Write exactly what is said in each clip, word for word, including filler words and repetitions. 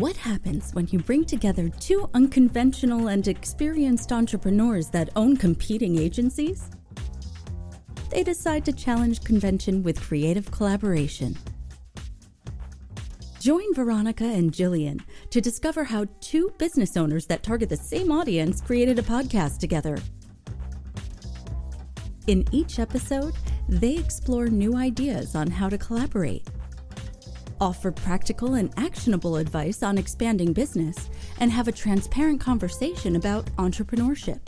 What happens when you bring together two unconventional and experienced entrepreneurs that own competing agencies? They decide to challenge convention with creative collaboration. Join Veronica and Jillian to discover how two business owners that target the same audience created a podcast together. In each episode, they explore new ideas on how to collaborate, offer practical and actionable advice on expanding business, and have a transparent conversation about entrepreneurship.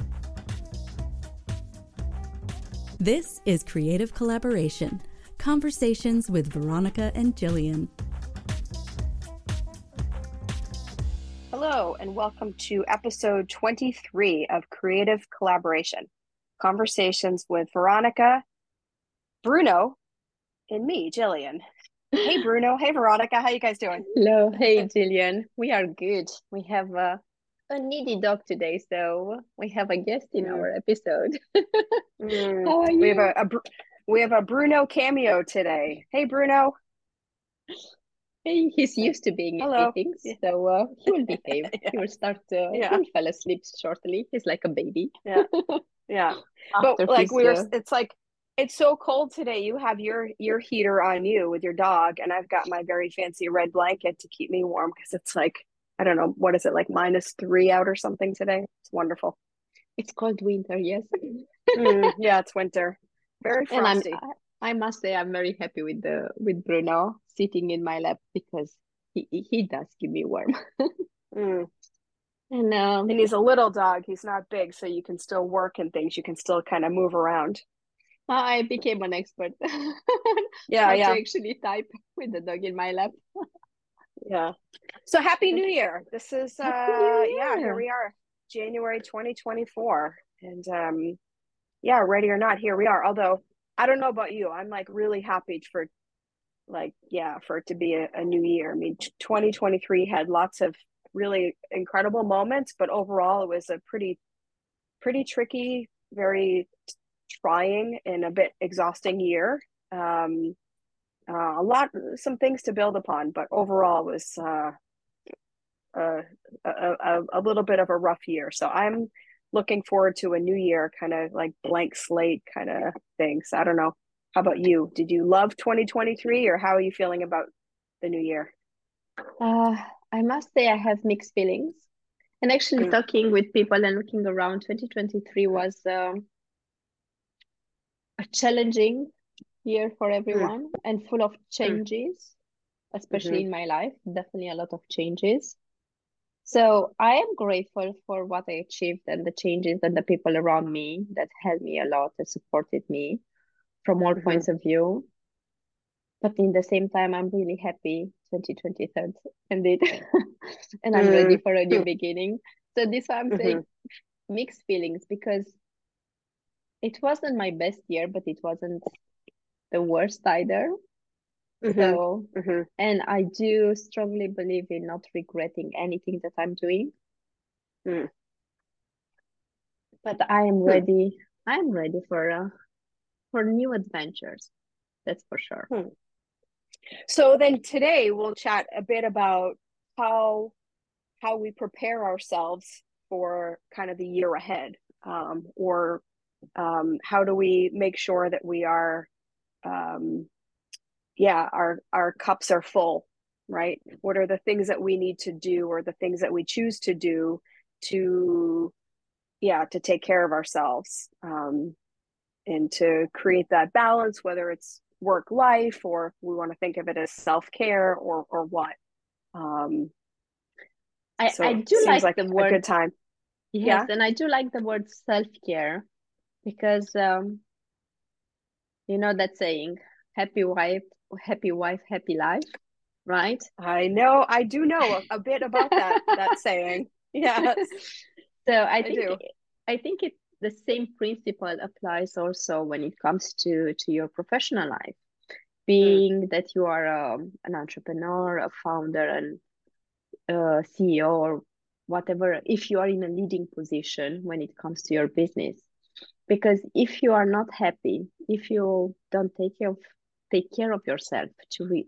This is Creative Collaboration, Conversations with Veronica and Jillian. Hello, and welcome to episode twenty-three of Creative Collaboration, Conversations with Veronica, Bruno, and me, Jillian. Hey, Bruno. Hey, Veronica. How you guys doing? Hello. Hey, Jillian. We are good. We have a, a needy dog today, so we have a guest in mm. our episode. mm. How are you? We have a, a we have a Bruno cameo today. Hey, Bruno. Hey, he's used to being Hello. in meetings, yeah. so uh, he will behave. yeah. He will start. Uh, yeah. He'll fall asleep shortly. He's like a baby. yeah. Yeah. After but like we were, uh, it's like. It's so cold today. You have your, your heater on you with your dog, and I've got my very fancy red blanket to keep me warm because it's like, I don't know, what is it, like minus three out or something today? It's wonderful. It's called winter, yes. mm, yeah, it's winter. Very frosty. I, I must say I'm very happy with the with Bruno sitting in my lap because he he does keep me warm. mm. And um, and he's a little dog. He's not big, so you can still work and things. You can still kind of move around. I became an expert. yeah, yeah. I actually type with the dog in my lap. yeah. So Happy New Year. This is, uh, Year. yeah, here we are, January twenty twenty-four. And um, yeah, ready or not, here we are. Although, I don't know about you, I'm like really happy for like, yeah, for it to be a, a new year. I mean, twenty twenty-three had lots of really incredible moments, but overall it was a pretty, pretty tricky, very trying and a bit exhausting year. Um, uh, a lot, some things to build upon, but overall was uh, a, a, a little bit of a rough year. So I'm looking forward to a new year, kind of like blank slate kind of things. So I don't know. How about you? Did you love twenty twenty-three, or how are you feeling about the new year? Uh, I must say I have mixed feelings. And actually, mm-hmm. talking with people and looking around, twenty twenty-three was Um, a challenging year for everyone mm. and full of changes, mm. especially mm-hmm. in my life, definitely a lot of changes. So I am grateful for what I achieved and the changes and the people around me that helped me a lot and supported me from all mm-hmm. points of view. But in the same time, I'm really happy twenty twenty-three ended and I'm mm. ready for a new beginning. So this I'm mm-hmm. saying mixed feelings, because it wasn't my best year, but it wasn't the worst either. Mm-hmm. So, mm-hmm. and I do strongly believe in not regretting anything that I'm doing. Mm. But I am ready. Mm. I'm ready for uh, for new adventures. That's for sure. Mm. So then today we'll chat a bit about how how we prepare ourselves for kind of the year ahead, um, or Um, how do we make sure that we are, um, yeah, our our cups are full, right? What are the things that we need to do, or the things that we choose to do to, yeah, to take care of ourselves, um, and to create that balance, whether it's work life, or we want to think of it as self-care, or or what. Um, I, so I do like, like the word. A good time. Yes, yeah? And I do like the word self-care. Because, um, you know that saying, happy wife, happy wife, happy life, right? I know, I do know a, a bit about that that saying. Yes. So I think, I, do. I think it, the same principle applies also when it comes to, to your professional life. Being mm. that you are um, an entrepreneur, a founder, and uh, C E O, or whatever, if you are in a leading position when it comes to your business. Because if you are not happy, if you don't take care of, take care of yourself to re,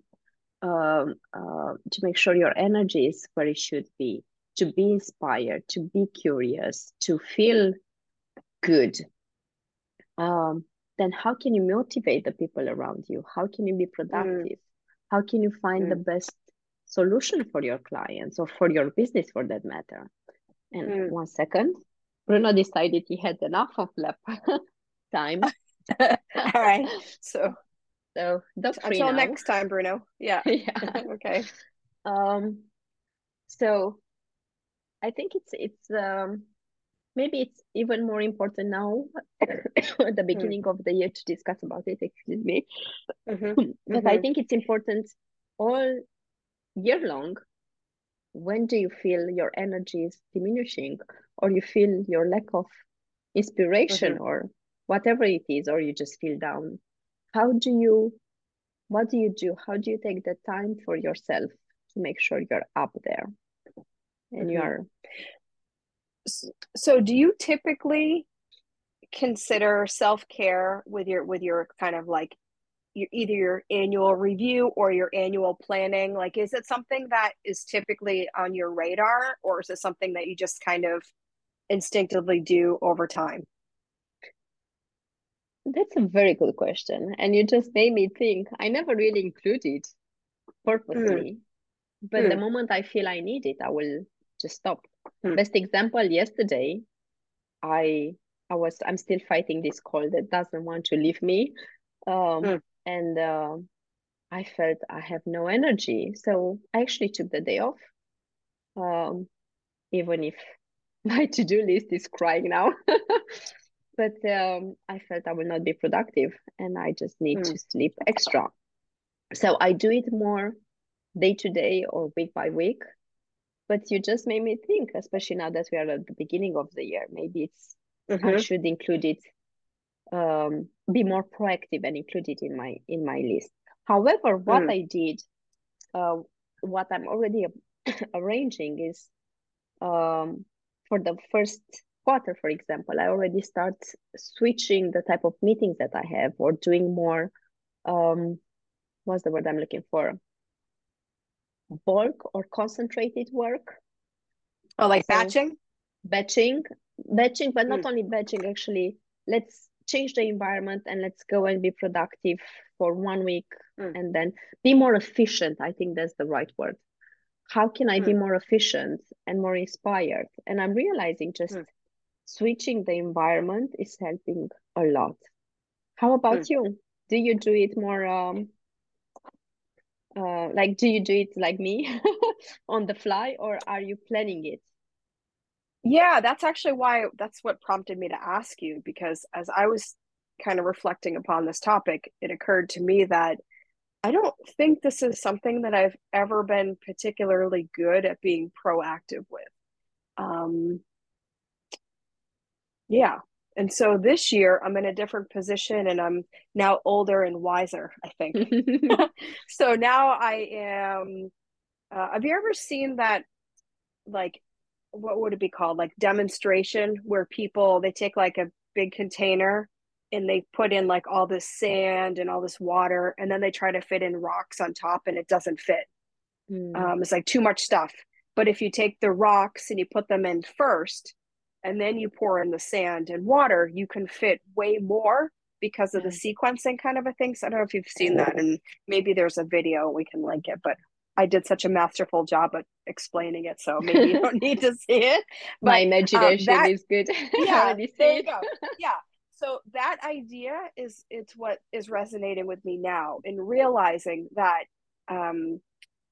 um, uh, to make sure your energy is where it should be, to be inspired, to be curious, to feel good, um, then how can you motivate the people around you? How can you be productive? Mm. How can you find mm. the best solution for your clients or for your business for that matter? And mm. one second, Bruno decided he had enough of lap time. All right. So, so until next time, Bruno. Yeah. yeah. Okay. Um, so I think it's, it's, um, maybe it's even more important now at the beginning mm. of the year to discuss about it, excuse me. Mm-hmm. But mm-hmm. I think it's important all year long. When do you feel your energy is diminishing, or you feel your lack of inspiration mm-hmm. or whatever it is, or you just feel down? How do you, what do you do? How do you take the time for yourself to make sure you're up there and mm-hmm. you are... So do you typically consider self-care with your with your kind of like your, either your annual review or your annual planning? Like, is it something that is typically on your radar, or is it something that you just kind of instinctively do over time? That's a very good question. And you just made me think. I never really included purposely. Mm. But mm. the moment I feel I need it, I will just stop. Hmm. Best example, yesterday, I I was I'm still fighting this cold that doesn't want to leave me, um, hmm. and uh, I felt I have no energy, so I actually took the day off. Um, even if my to-do list is crying now, but um, I felt I will not be productive, and I just need hmm. to sleep extra. So I do it more day to day or week by week. But you just made me think, especially now that we are at the beginning of the year, maybe it's mm-hmm. I should include it, um, be more proactive and include it in my in my list. However, what mm. I did, uh, what I'm already arranging is, um, for the first quarter, for example, I already start switching the type of meetings that I have, or doing more, um, what's the word I'm looking for? Bulk or concentrated work. Oh, like so, batching? Batching, batching, but not mm. only batching, actually, let's change the environment and let's go and be productive for one week mm. and then be more efficient. I think that's the right word. How can I mm. be more efficient and more inspired? And I'm realizing just mm. switching the environment is helping a lot. How about mm. you? Do you do it more... Um, Uh, like, do you do it like me on the fly, or are you planning it? Yeah, that's actually why, that's what prompted me to ask you, because as I was kind of reflecting upon this topic, it occurred to me that I don't think this is something that I've ever been particularly good at being proactive with. Um, yeah. And so this year I'm in a different position, and I'm now older and wiser, I think. So now I am, uh, have you ever seen that, like, what would it be called? Like demonstration, where people, they take like a big container and they put in like all this sand and all this water, and then they try to fit in rocks on top, and it doesn't fit. Mm. Um, it's like too much stuff. But if you take the rocks and you put them in first, and then you pour in the sand and water, you can fit way more because of the sequencing kind of a thing. So I don't know if you've seen that, and maybe there's a video we can link it, but I did such a masterful job at explaining it, so maybe you don't need to see it. But, my imagination um, that, is good. Yeah, there you go. Yeah. So that idea is, it's what is resonating with me now, in realizing that, um,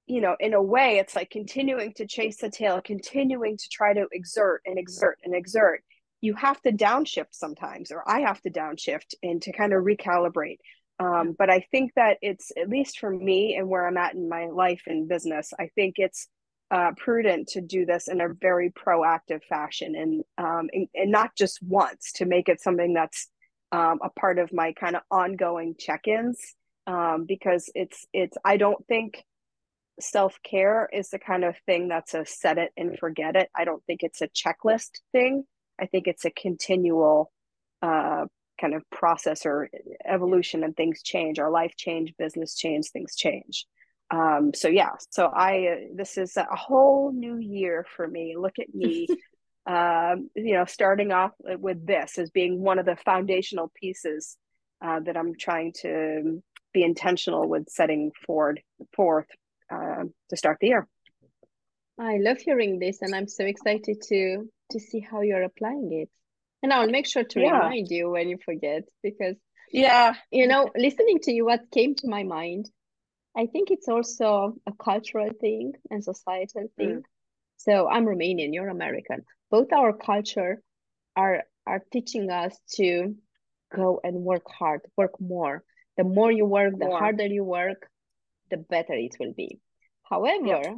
you know, in a way, it's like continuing to chase the tail, continuing to try to exert and exert and exert. You have to downshift sometimes, or I have to downshift and to kind of recalibrate. Um, but I think that it's, at least for me and where I'm at in my life and business, I think it's uh, prudent to do this in a very proactive fashion, and, um, and, and not just once, to make it something that's um, a part of my kind of ongoing check-ins, um, because it's, it's, I don't think self-care is the kind of thing that's a set it and forget it. I don't think it's a checklist thing. I think it's a continual uh, kind of process or evolution, and things change. Our life change, business change, things change. Um, so yeah, so I, uh, this is a whole new year for me. Look at me, um, you know, starting off with this as being one of the foundational pieces uh, that I'm trying to be intentional with setting forward, forth uh, to start the year. I love hearing this, and I'm so excited to, to see how you're applying it. And I'll make sure to yeah. remind you when you forget, because, yeah, you know, listening to you, what came to my mind, I think it's also a cultural thing and societal thing. Mm. So I'm Romanian, you're American. Both our culture are are teaching us to go and work hard, work more. The more you work, the more. harder you work, the better it will be. However, yeah.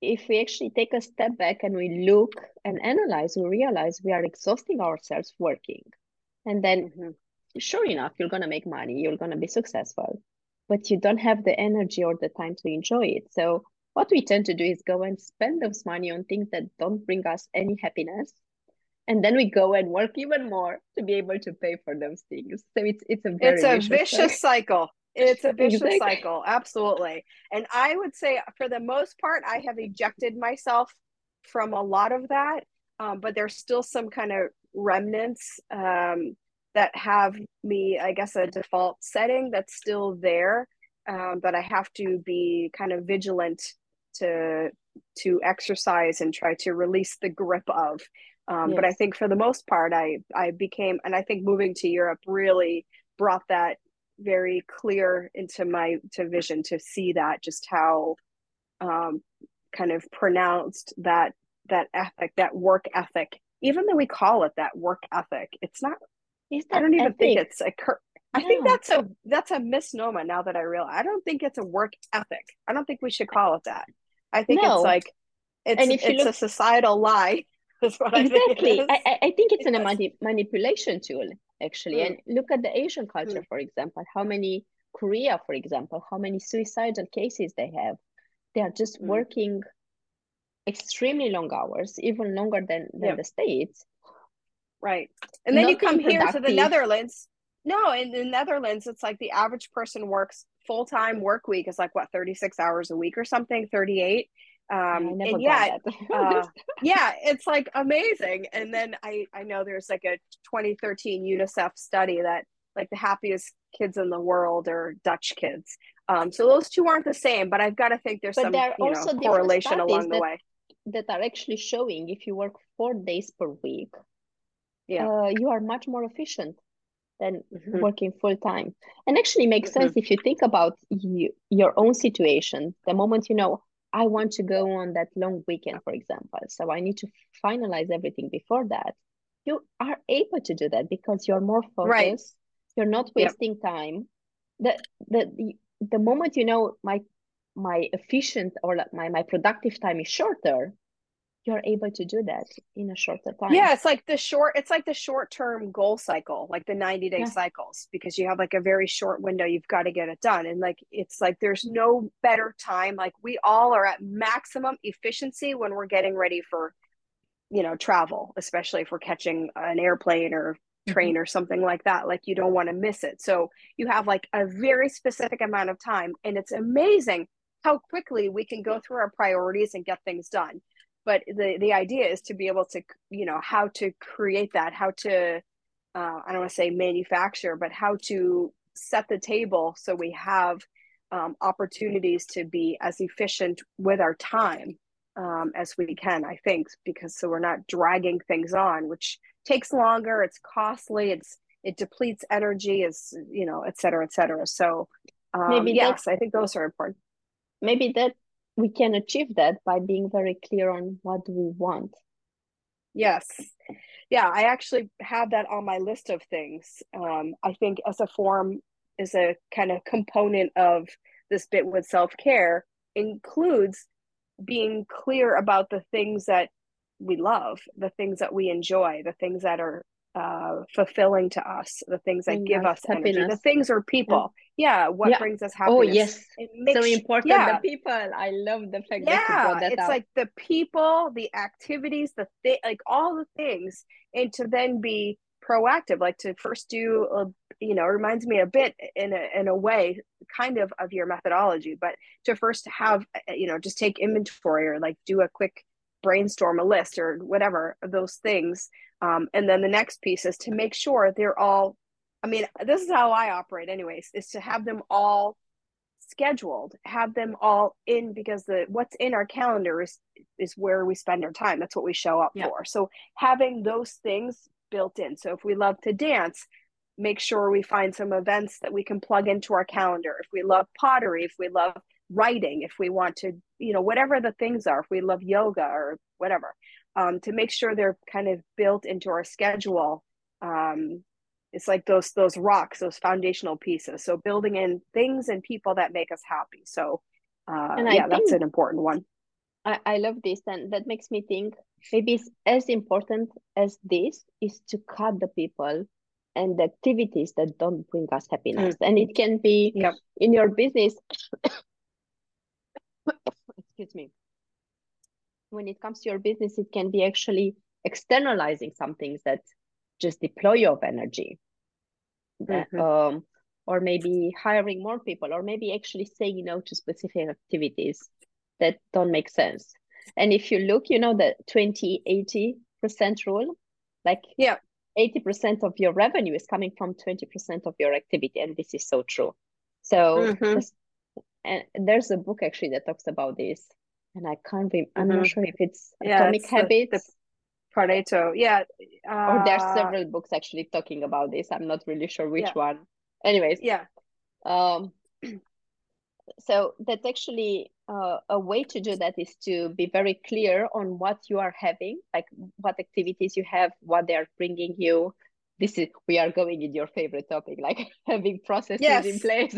if we actually take a step back and we look and analyze, we realize we are exhausting ourselves working. And then, mm-hmm. sure enough, you're going to make money, you're going to be successful, but you don't have the energy or the time to enjoy it. So what we tend to do is go and spend those money on things that don't bring us any happiness. And then we go and work even more to be able to pay for those things. So it's it's a very it's a vicious, vicious cycle. cycle. It's a vicious exactly. cycle. Absolutely. And I would say for the most part, I have ejected myself from a lot of that, um, but there's still some kind of remnants um, that have me, I guess, a default setting that's still there, um, but I have to be kind of vigilant to to exercise and try to release the grip of. Um, yes. But I think for the most part, I I became, and I think moving to Europe really brought that very clear into my to vision, to see that just how um, kind of pronounced that that ethic, that work ethic, even though we call it that work ethic, it's not. I don't even ethic? think it's a. Cur- I yeah. think that's a that's a misnomer. Now that I realize, I don't think it's a work ethic. I don't think we should call it that. I think no. it's like it's and if it's look- a societal lie. That's what exactly. I think, I, I think it's it an, a manipulation tool, actually. Mm. And look at the Asian culture, mm. for example. How many Korea, for example, how many suicidal cases they have? They are just mm. working extremely long hours, even longer than, than yeah. the States. Right. And then Nothing you come here productive. to the Netherlands. No, in the Netherlands, it's like the average person works full-time work week is like, what, thirty-six hours a week or something, thirty-eight. Um, and yeah, uh, yeah, it's like amazing. And then I, I know there's like a twenty thirteen UNICEF study that like the happiest kids in the world are Dutch kids. Um, so those two aren't the same, but I've got to think there's but some there you know, correlation along the that, way. That are actually showing if you work four days per week, Yeah, uh, you are much more efficient than mm-hmm. working full time. And actually makes mm-hmm. sense if you think about you, your own situation. The moment you know, I want to go on that long weekend, for example, so I need to finalize everything before that. You are able to do that because you're more focused. Right. You're not wasting yep. time. The, the the the moment you know my my efficient or my, my productive time is shorter, you're able to do that in a shorter time. Yeah, it's like the short, it's like the short-term goal cycle, like the ninety-day yeah. cycles, because you have like a very short window, you've got to get it done. And like, it's like, there's no better time. Like we all are at maximum efficiency when we're getting ready for, you know, travel, especially if we're catching an airplane or train mm-hmm. or something like that. Like you don't want to miss it. So you have like a very specific amount of time, and it's amazing how quickly we can go through our priorities and get things done. But the, the idea is to be able to, you know, how to create that, how to, uh, I don't want to say manufacture, but how to set the table so we have um, opportunities to be as efficient with our time um, as we can, I think, because so we're not dragging things on, which takes longer, it's costly, it's it depletes energy, it's, you know, et cetera, et cetera. So, um, maybe yes, I think those are important. Maybe that. We can achieve that by being very clear on what do we want. Yes. Yeah, I actually have that on my list of things. Um, I think as a form is a kind of component of this bit with self-care includes being clear about the things that we love, the things that we enjoy, the things that are uh, fulfilling to us, the things that and give us happiness. energy, the things or people. Yeah. Yeah, what yeah. brings us happiness? Oh yes, so important. Yeah. The people. I love the fact yeah, that you brought that it's out. Like the people, the activities, the thi- like all the things, and to then be proactive. Like to first do, a, you know, reminds me a bit in a in a way kind of of your methodology, but to first have, you know, just take inventory or like do a quick brainstorm, a list or whatever of those things. Um, and then the next piece is to make sure they're all, I mean, this is how I operate anyways, is to have them all scheduled, have them all in, because the what's in our calendar is, is where we spend our time. That's what we show up yeah. for. So having those things built in. So if we love to dance, make sure we find some events that we can plug into our calendar. If we love pottery, if we love writing, if we want to, you know, whatever the things are, if we love yoga or whatever, um, to make sure they're kind of built into our schedule. Um, it's like those, those rocks, those foundational pieces. So building in things and people that make us happy. So uh, yeah, that's an important one. I, I love this. And that makes me think maybe it's as important as this is to cut the people and the activities that don't bring us happiness. Mm. And it can be yep. in your business. Excuse me. When it comes to your business, it can be actually externalizing some things that just deploy your energy. Mm-hmm. um, or maybe hiring more people, or maybe actually saying no to specific activities that don't make sense. And if you look, you know, the twenty eighty percent rule, like yeah. eighty percent of your revenue is coming from twenty percent of your activity. And this is so true. So mm-hmm. this, and there's a book actually that talks about this. And I can't be, I'm mm-hmm. not sure if it's yeah, Atomic it's Habits. The, the Pareto, yeah. Uh, or there's several books actually talking about this. I'm not really sure which yeah. one. Anyways. Yeah. Um, so that's actually uh, a way to do that is to be very clear on what you are having, like what activities you have, what they are bringing you. This is, we are going in your favorite topic, like having processes yes. in place.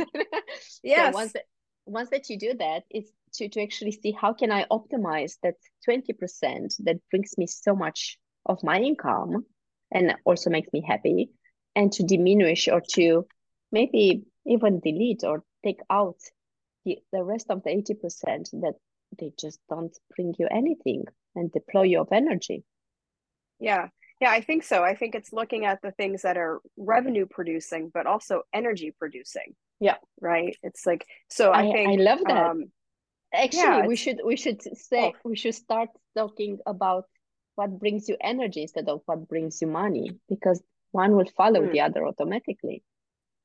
yes. So once, that, once that you do that, it's to, to actually see how can I optimize that twenty percent that brings me so much of my income and also makes me happy, and to diminish or to maybe even delete or take out The, the rest of the eighty percent that they just don't bring you anything and deploy your energy. Yeah. Yeah, I think so. I think it's looking at the things that are revenue producing, but also energy producing. Yeah. Right. It's like, so I, I think. I love that. Um, Actually, yeah, we should, we should say, oh. we should start talking about what brings you energy instead of what brings you money, because one will follow mm. the other automatically.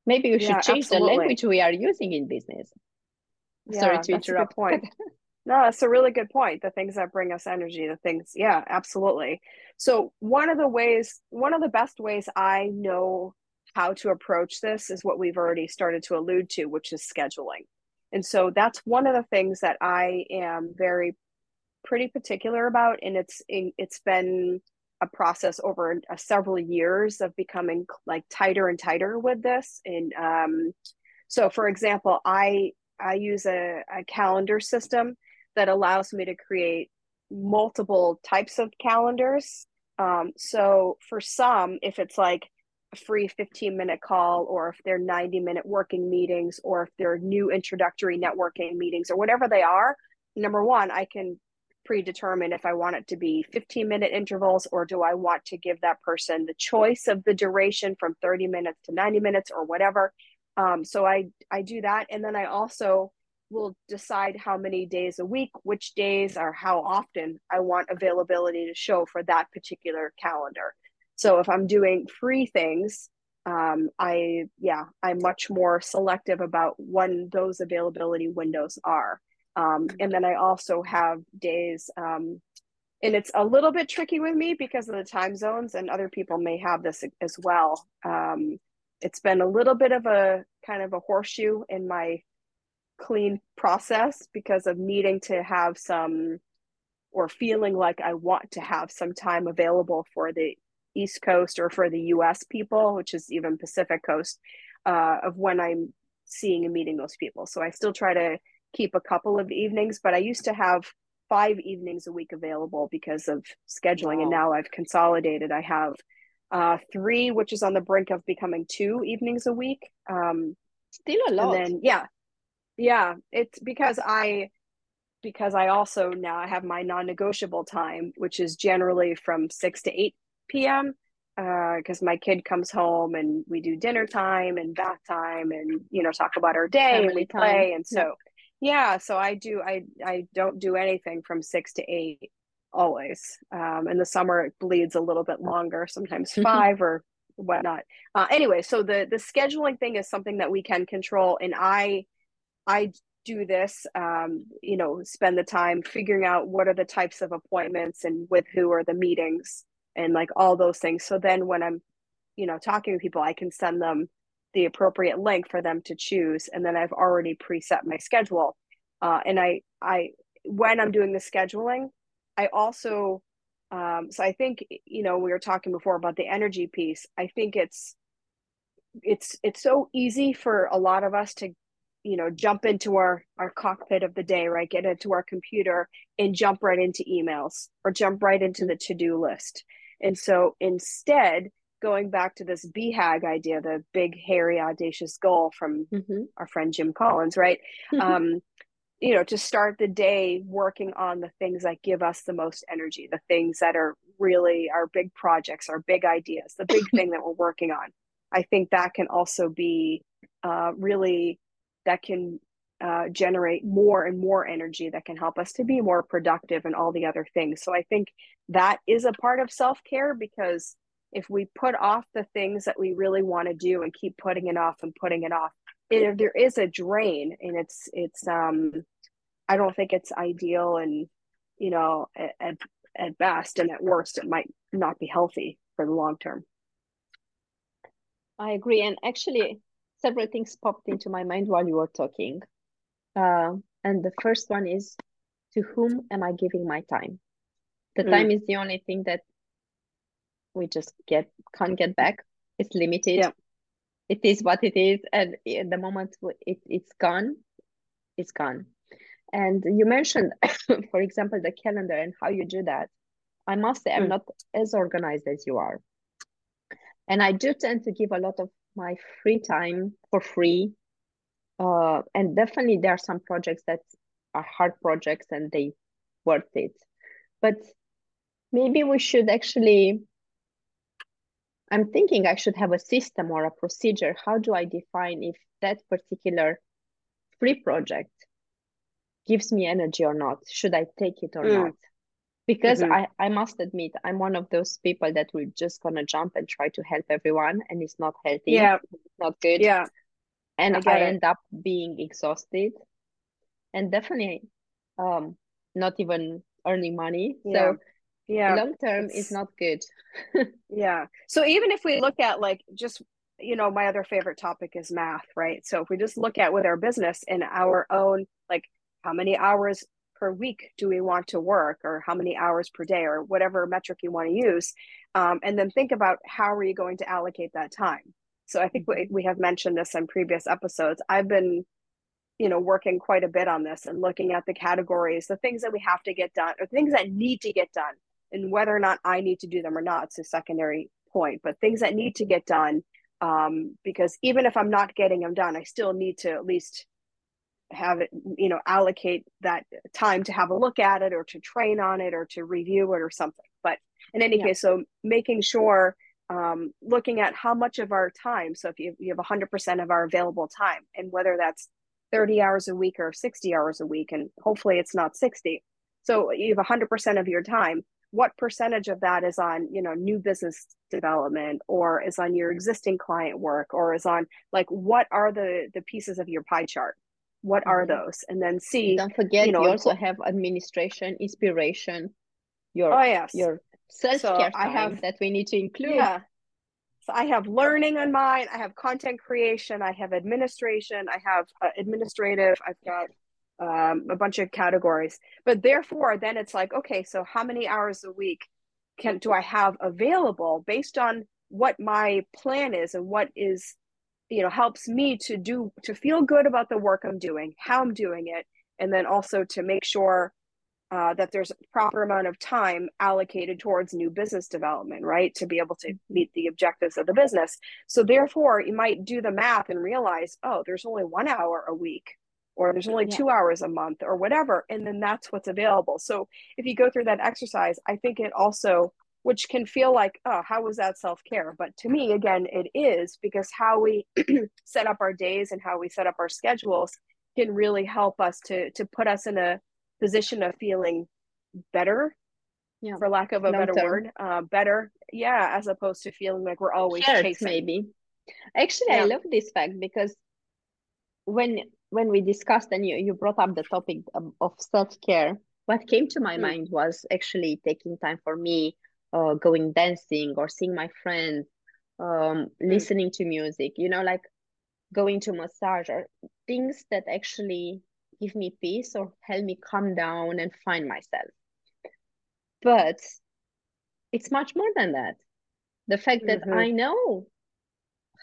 Maybe we should yeah, change absolutely. the language we are using in business. Yeah, sorry to interrupt. That's a good point. No, that's a really good point. The things that bring us energy, the things, yeah, absolutely. So one of the ways, one of the best ways I know how to approach this is what we've already started to allude to, which is scheduling. And so that's one of the things that I am very pretty particular about. And it's it's been a process over a several years of becoming like tighter and tighter with this. And um, so, for example, I... I use a, a calendar system that allows me to create multiple types of calendars. Um, so for some, if it's like a free fifteen minute call, or if they're ninety minute working meetings, or if they're new introductory networking meetings or whatever they are, number one, I can predetermine if I want it to be fifteen minute intervals, or do I want to give that person the choice of the duration from thirty minutes to ninety minutes or whatever. Um, so I, I do that. And then I also will decide how many days a week, which days or how often I want availability to show for that particular calendar. So if I'm doing free things, um, I, yeah, I'm much more selective about when those availability windows are. Um, and then I also have days, um, and it's a little bit tricky with me because of the time zones, and other people may have this as well. Um, It's been a little bit of a kind of a horseshoe in my clean process because of needing to have some, or feeling like I want to have some time available for the East Coast or for the U S people, which is even Pacific Coast, uh, of when I'm seeing and meeting those people. So I still try to keep a couple of evenings, but I used to have five evenings a week available because of scheduling. Wow. And now I've consolidated. I have uh three, which is on the brink of becoming two evenings a week. Um still a lot. And then yeah yeah it's because I because I also now I have my non-negotiable time, which is generally from six to eight p.m. because uh, my kid comes home and we do dinner time and bath time and, you know, talk about our day and we play. And so, yeah, so I do, I, I don't do anything from six to eight always. Um, in the summer, it bleeds a little bit longer, sometimes five or whatnot. Uh, anyway, so the, the scheduling thing is something that we can control. And I, I do this, um, you know, spend the time figuring out what are the types of appointments and with who are the meetings and like all those things. So then when I'm, you know, talking to people, I can send them the appropriate link for them to choose. And then I've already preset my schedule. Uh, and I, I, when I'm doing the scheduling, I also, um, so I think, you know, we were talking before about the energy piece. I think it's, it's, it's so easy for a lot of us to, you know, jump into our, our cockpit of the day, right? Get into our computer and jump right into emails or jump right into the to-do list. And so instead, going back to this B HAG idea, the big, hairy, audacious goal from mm-hmm. our friend Jim Collins, right? Mm-hmm. Um, you know, to start the day working on the things that give us the most energy, the things that are really our big projects, our big ideas, the big thing that we're working on. I think that can also be uh, really, that can uh, generate more and more energy that can help us to be more productive and all the other things. So I think that is a part of self-care, because if we put off the things that we really want to do and keep putting it off and putting it off, it, there is a drain, and it's, it's, um, I don't think it's ideal. And, you know, at, at best and at worst, it might not be healthy for the long term. I agree. And actually several things popped into my mind while you were talking. Uh, and the first one is, to whom am I giving my time? The mm. time is the only thing that we just get can't get back. It's limited. Yeah. It is what it is, and at the moment it, it's gone, it's gone. And you mentioned, for example, the calendar and how you do that. I must say, I'm mm. not as organized as you are, and I do tend to give a lot of my free time for free. Uh, and definitely there are some projects that are hard projects and they worth it, but maybe we should actually. I'm thinking I should have a system or a procedure. How do I define if that particular free project gives me energy or not? Should I take it or mm. not? Because mm-hmm. I, I must admit, I'm one of those people that we're just going to jump and try to help everyone, and it's not healthy, yeah. it's not good. Yeah. And I, I end up being exhausted and definitely um, not even earning money. Yeah. So. Yeah, long term is not good. Yeah. So even if we look at like just, you know, my other favorite topic is math, right? So if we just look at with our business and our own, like how many hours per week do we want to work, or how many hours per day, or whatever metric you want to use. Um, and then think about how are you going to allocate that time? So I think we, we have mentioned this in previous episodes. I've been, you know, working quite a bit on this and looking at the categories, the things that we have to get done or things that need to get done. And whether or not I need to do them or not, it's a secondary point, but things that need to get done, um, because even if I'm not getting them done, I still need to at least have it, you know, allocate that time to have a look at it or to train on it or to review it or something. But in any yeah. case, so making sure, um, looking at how much of our time, so if you, you have one hundred percent of our available time, and whether that's thirty hours a week or sixty hours a week, and hopefully it's not sixty. So you have one hundred percent of your time. What percentage of that is on, you know, new business development, or is on your existing client work, or is on like, what are the, the pieces of your pie chart? What are those? And then see, don't forget, you know, you also have administration, inspiration, your, oh, yes. your self-care so I have that we need to include. Yeah. So I have learning on mine. I have content creation. I have administration. I have uh, administrative. I've got Um, a bunch of categories, but therefore then it's like, okay, so how many hours a week can do I have available based on what my plan is and what is, you know, helps me to do, to feel good about the work I'm doing, how I'm doing it. And then also to make sure uh, that there's a proper amount of time allocated towards new business development, right? To be able to meet the objectives of the business. So therefore you might do the math and realize, oh, there's only one hour a week, or there's only yeah. two hours a month or whatever. And then that's what's available. So if you go through that exercise, I think it also, which can feel like, oh, how is that self-care? But to me, again, it is, because how we set up our days and how we set up our schedules can really help us to to put us in a position of feeling better, yeah. for lack of a Long better term. word, uh, better, yeah, as opposed to feeling like we're always Shirt, chasing. Maybe. Actually, yeah. I love this fact, because when when we discussed and you, you brought up the topic of, of self-care, what came to my mm. mind was actually taking time for me, uh, going dancing or seeing my friends, um, mm. listening to music, you know, like going to massage or things that actually give me peace or help me calm down and find myself. But it's much more than that. The fact that mm-hmm. I know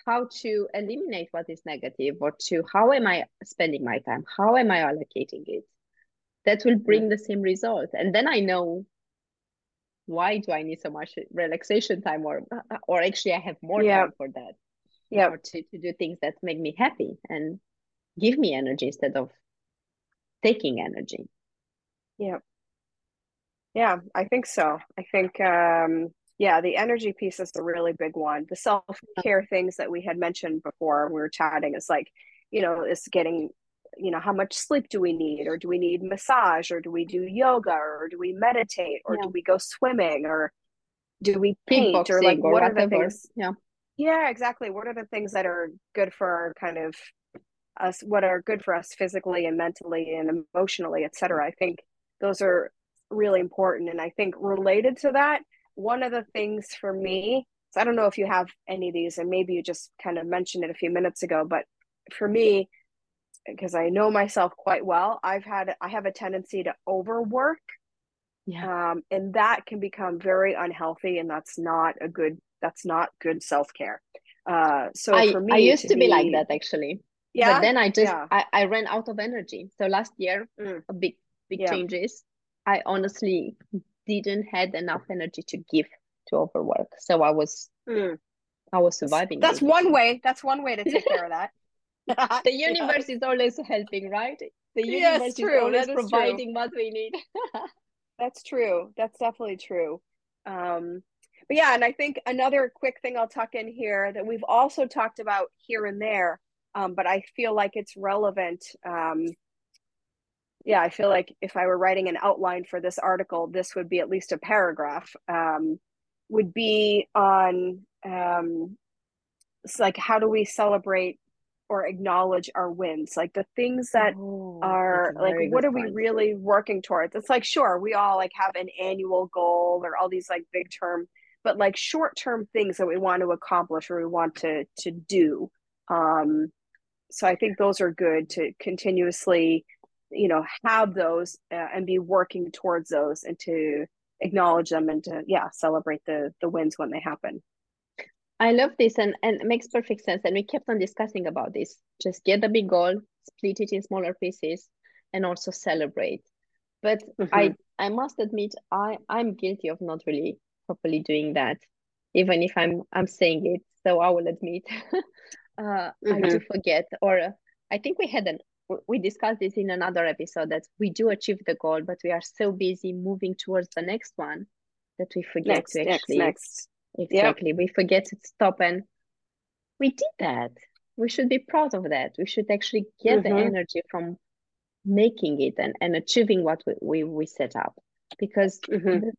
how to eliminate what is negative, or to how am I spending my time? How am I allocating it? That will bring mm-hmm. the same result. And then I know, why do I need so much relaxation time, or or actually I have more yeah. time for that. Yeah. Or to, to do things that make me happy and give me energy instead of taking energy. Yeah. Yeah, I think so. I think, um, yeah, the energy piece is a really big one. The self-care things that we had mentioned before, we were chatting, is like, you know, it's getting, you know, how much sleep do we need? Or do we need massage? Or do we do yoga? Or do we meditate? Or yeah. do we go swimming? Or do we paint? Or like, or what whatever. are the things? Yeah. Yeah, exactly. What are the things that are good for our kind of us, what are good for us physically and mentally and emotionally, et cetera? I think those are really important. And I think related to that, one of the things for me, so I don't know if you have any of these, and maybe you just kind of mentioned it a few minutes ago, but for me, because I know myself quite well, I've had, I have a tendency to overwork. Yeah. Um, and that can become very unhealthy, and that's not a good, that's not good self-care. Uh, so I, for me, I used to, to be, be like that actually. Yeah. But then I just, yeah. I, I ran out of energy. So last year, mm. a big, big yeah. changes. I honestly didn't had enough energy to give to overwork. So I was, mm. I was surviving. That's it. one way. That's one way to take care of that. The universe yeah. is always helping, right? The universe yes, true. is always is providing true. what we need. That's true. That's definitely true. Um, but yeah, and I think another quick thing I'll tuck in here that we've also talked about here and there, um, but I feel like it's relevant. Um, Yeah, I feel like if I were writing an outline for this article, this would be at least a paragraph, um, would be on um, it's like, how do we celebrate or acknowledge our wins? Like the things that oh, are like, what are we really working towards? It's like, sure, we all like have an annual goal or all these like big term, but like short term things that we want to accomplish or we want to, to do. Um, so I think those are good to continuously, you know, have those uh, and be working towards those, and to acknowledge them, and to yeah celebrate the the wins when they happen. I love this, and and it makes perfect sense, and we kept on discussing about this. Just get the big goal, split it in smaller pieces, and also celebrate. But mm-hmm. I I must admit I I'm guilty of not really properly doing that, even if I'm I'm saying it, so I will admit uh, mm-hmm. I do forget, or uh, I think we had an we discussed this in another episode, that we do achieve the goal, but we are so busy moving towards the next one that we forget next, to actually next, next. exactly yep. we forget to stop and we did that. We should be proud of that. We should actually get mm-hmm. the energy from making it and, and achieving what we, we, we set up, because mm-hmm.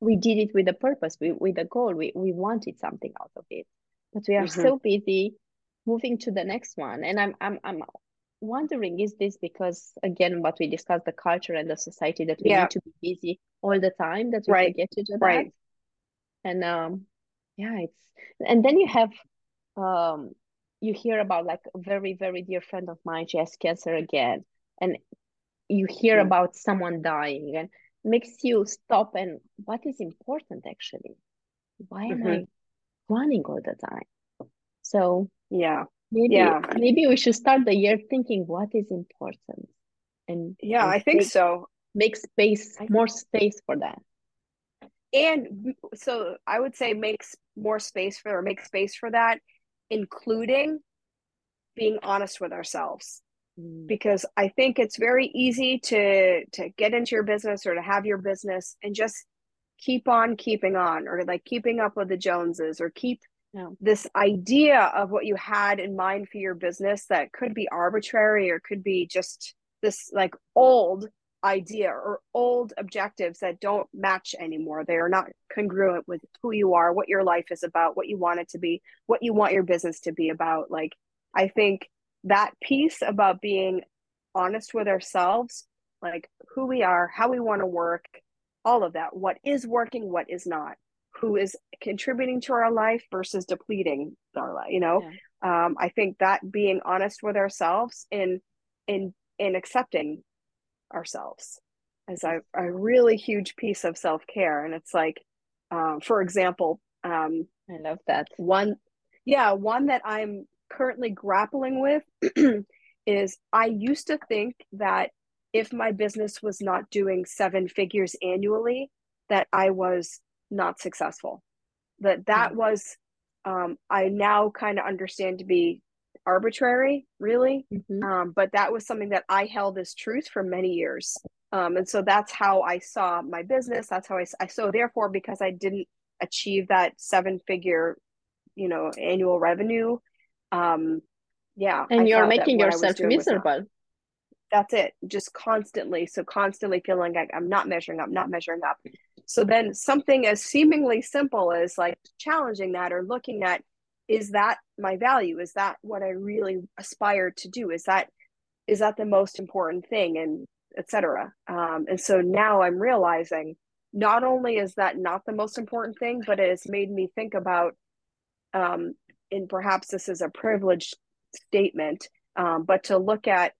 we did it with a purpose, we, with a goal. We we wanted something out of it, but we are mm-hmm. so busy moving to the next one. And I'm I'm I'm. wondering, is this because, again, what we discussed, the culture and the society, that we yeah. need to be busy all the time, that we right. forget to do that? Right. And um yeah it's and then you have um you hear about like a very very dear friend of mine, she has cancer again, and you hear mm-hmm. about someone dying, and makes you stop and what is important actually? Why am mm-hmm. I running all the time? So yeah Maybe, yeah. maybe we should start the year thinking what is important. And yeah, and I think make, so. Make space, I more space for that. And so I would say make more space for, or make space for that, including being honest with ourselves. Mm. Because I think it's very easy to, to get into your business or to have your business and just keep on keeping on, or like keeping up with the Joneses, or keep no. this idea of what you had in mind for your business that could be arbitrary or could be just this like old idea or old objectives that don't match anymore. They are not congruent with who you are, what your life is about, what you want it to be, what you want your business to be about. Like, I think that piece about being honest with ourselves, like who we are, how we want to work, all of that, what is working, what is not, who is contributing to our life versus depleting our life, you know, yeah. um, I think that being honest with ourselves and in, in, in accepting ourselves is a, a really huge piece of self-care. And it's like, um, for example, um, I love that one. Yeah. One that I'm currently grappling with is I used to think that if my business was not doing seven figures annually, that I was not successful. That that was, um, I now kind of understand to be arbitrary, really. Mm-hmm. Um, but that was something that I held as truth for many years. Um, and so that's how I saw my business. That's how I, I, so therefore, because I didn't achieve that seven figure, you know, annual revenue, um, yeah. And I you're making yourself miserable. That's it. Just constantly. So constantly feeling like I'm not measuring up, not measuring up. So then something as seemingly simple as like challenging that, or looking at, is that my value? Is that what I really aspire to do? Is that, is that the most important thing, and et cetera. Um, and so now I'm realizing not only is that not the most important thing, but it has made me think about, um, and perhaps this is a privileged statement, um, but to look at,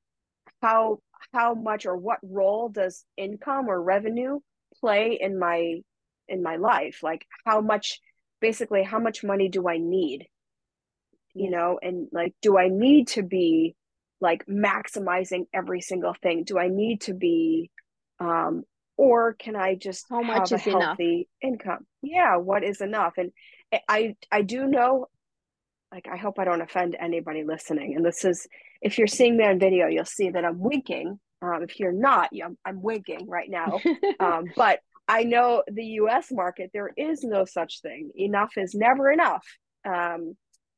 How how much or what role does income or revenue play in my in my life? Like how much, basically how much money do I need? You know, and like, do I need to be like maximizing every single thing? Do I need to be, um, or can I just how much have is a healthy enough? income? Yeah, what is enough? And I I do know. Like, I hope I don't offend anybody listening. And this is, if you're seeing me on video, you'll see that I'm winking. Um, if you're not, I'm, I'm winking right now. Um, but I know the U S market, there is no such thing. Enough is never enough. Um,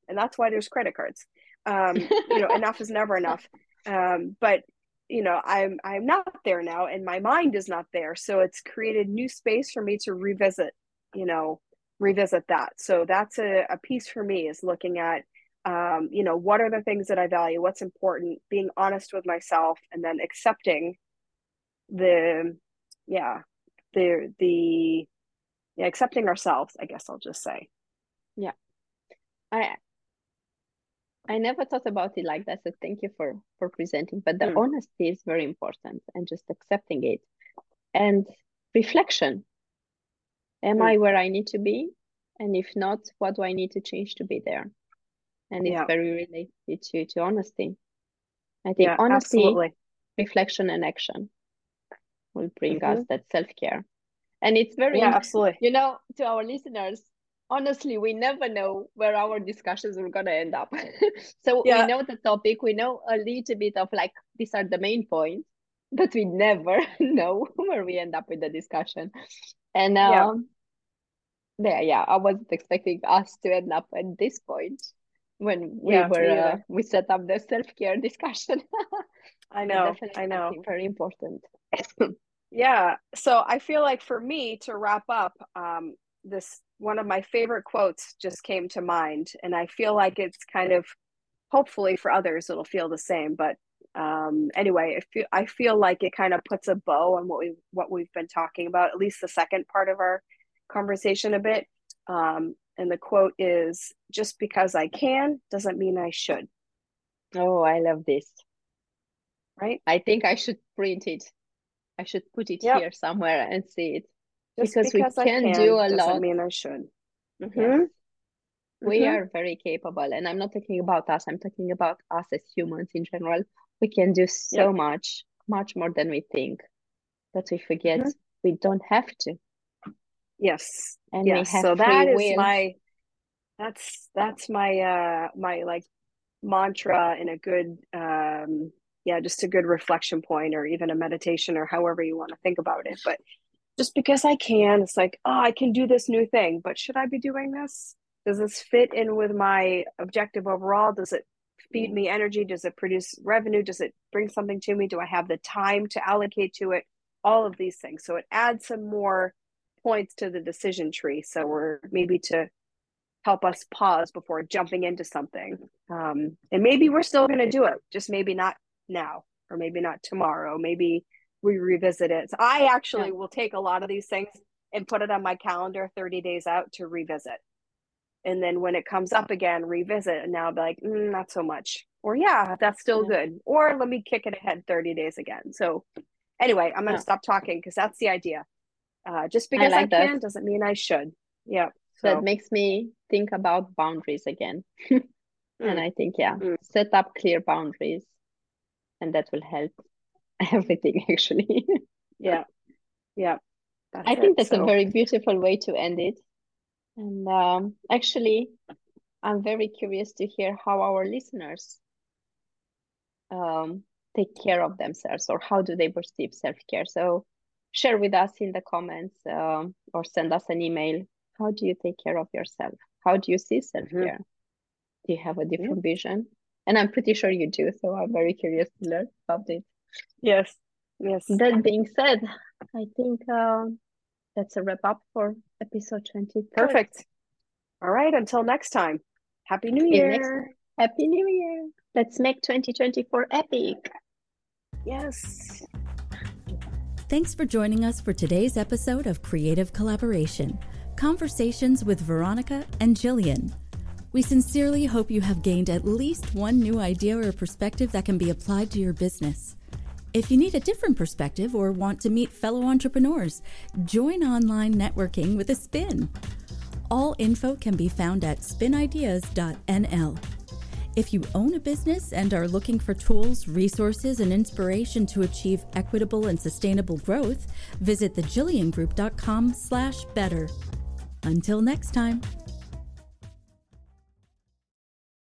and that's why there's credit cards. Um, you know, enough is never enough. Um, but, you know, I'm, I'm not there now, and my mind is not there. So it's created new space for me to revisit, you know, revisit that. So that's a, a piece for me, is looking at, um, you know, what are the things that I value, what's important, being honest with myself, and then accepting the, yeah, the, the, yeah, accepting ourselves, I guess I'll just say. Yeah. I, I never thought about it like that. So thank you for, for presenting, but the mm. honesty is very important, and just accepting it, and reflection. Am I where I need to be? And if not, what do I need to change to be there? And it's yeah. very related to, to honesty. I think yeah, honesty, absolutely. reflection, and action will bring mm-hmm. us that self-care. And it's very, yeah, absolutely. you know, to our listeners, honestly, we never know where our discussions are going to end up. So yeah. we know the topic, we know a little bit of like, these are the main points, but we never know where we end up with the discussion. And um, yeah. Yeah, yeah, I wasn't expecting us to end up at this point when we yeah, were uh, we set up the self-care discussion. I know, I know, very important. Yeah, so I feel like for me to wrap up, um, this one of my favorite quotes just came to mind, and I feel like it's kind of, hopefully for others it'll feel the same. But um, anyway, I feel I feel like it kind of puts a bow on what we what we've been talking about, at least the second part of our conversation a bit. Um, and the quote is, "Just because I can doesn't mean I should." Oh, I love this. Right? I think I should print it. I should put it yep. here somewhere and see it. Just because, because we can, I can do a doesn't lot. Doesn't mean I should. Mm-hmm. Yeah. Mm-hmm. We are very capable. And I'm not talking about us. I'm talking about us as humans in general. We can do so yep. much, much more than we think. But we forget mm-hmm. we don't have to. Yes. And yes. So that is will. my, that's, that's my, uh, my like mantra, and a good, um, yeah, just a good reflection point, or even a meditation, or however you want to think about it. But just because I can. It's like, oh, I can do this new thing, but should I be doing this? Does this fit in with my objective overall? Does it feed me energy? Does it produce revenue? Does it bring something to me? Do I have the time to allocate to it? All of these things. So it adds some more points to the decision tree. So we're maybe to help us pause before jumping into something. Um, and maybe we're still going to do it, just maybe not now, or maybe not tomorrow. Maybe we revisit it. So I actually yeah. will take a lot of these things and put it on my calendar thirty days out to revisit. And then when it comes up again, revisit, and now I'll be like, mm, not so much. Or yeah, that's still yeah. good. Or let me kick it ahead thirty days again. So anyway, I'm going to yeah. stop talking because that's the idea. Uh, just because I, like I can doesn't mean I should. Yeah. So it makes me think about boundaries again. mm. And I think, yeah, mm. set up clear boundaries, and that will help everything actually. yeah. Yeah. That's I it. think that's so. a very beautiful way to end it. And um, actually, I'm very curious to hear how our listeners um, take care of themselves, or how do they perceive self-care. So share with us in the comments, uh, or send us an email. How do you take care of yourself? How do you see self-care? Mm-hmm. Do you have a different yeah. vision? And I'm pretty sure you do. So I'm very curious to learn about it. Yes. Yes. That being said, I think uh, that's a wrap up for episode twenty-three. Perfect. All right. Until next time. Happy New Year. Next, happy New Year. Let's make twenty twenty-four epic. Yes. Thanks for joining us for today's episode of Creative Collaboration, Conversations with Veronica and Jillian. We sincerely hope you have gained at least one new idea or perspective that can be applied to your business. If you need a different perspective or want to meet fellow entrepreneurs, join online networking with a spin. All info can be found at spin ideas dot n l. If you own a business and are looking for tools, resources, and inspiration to achieve equitable and sustainable growth, visit the jillian group dot com slash better. Until next time.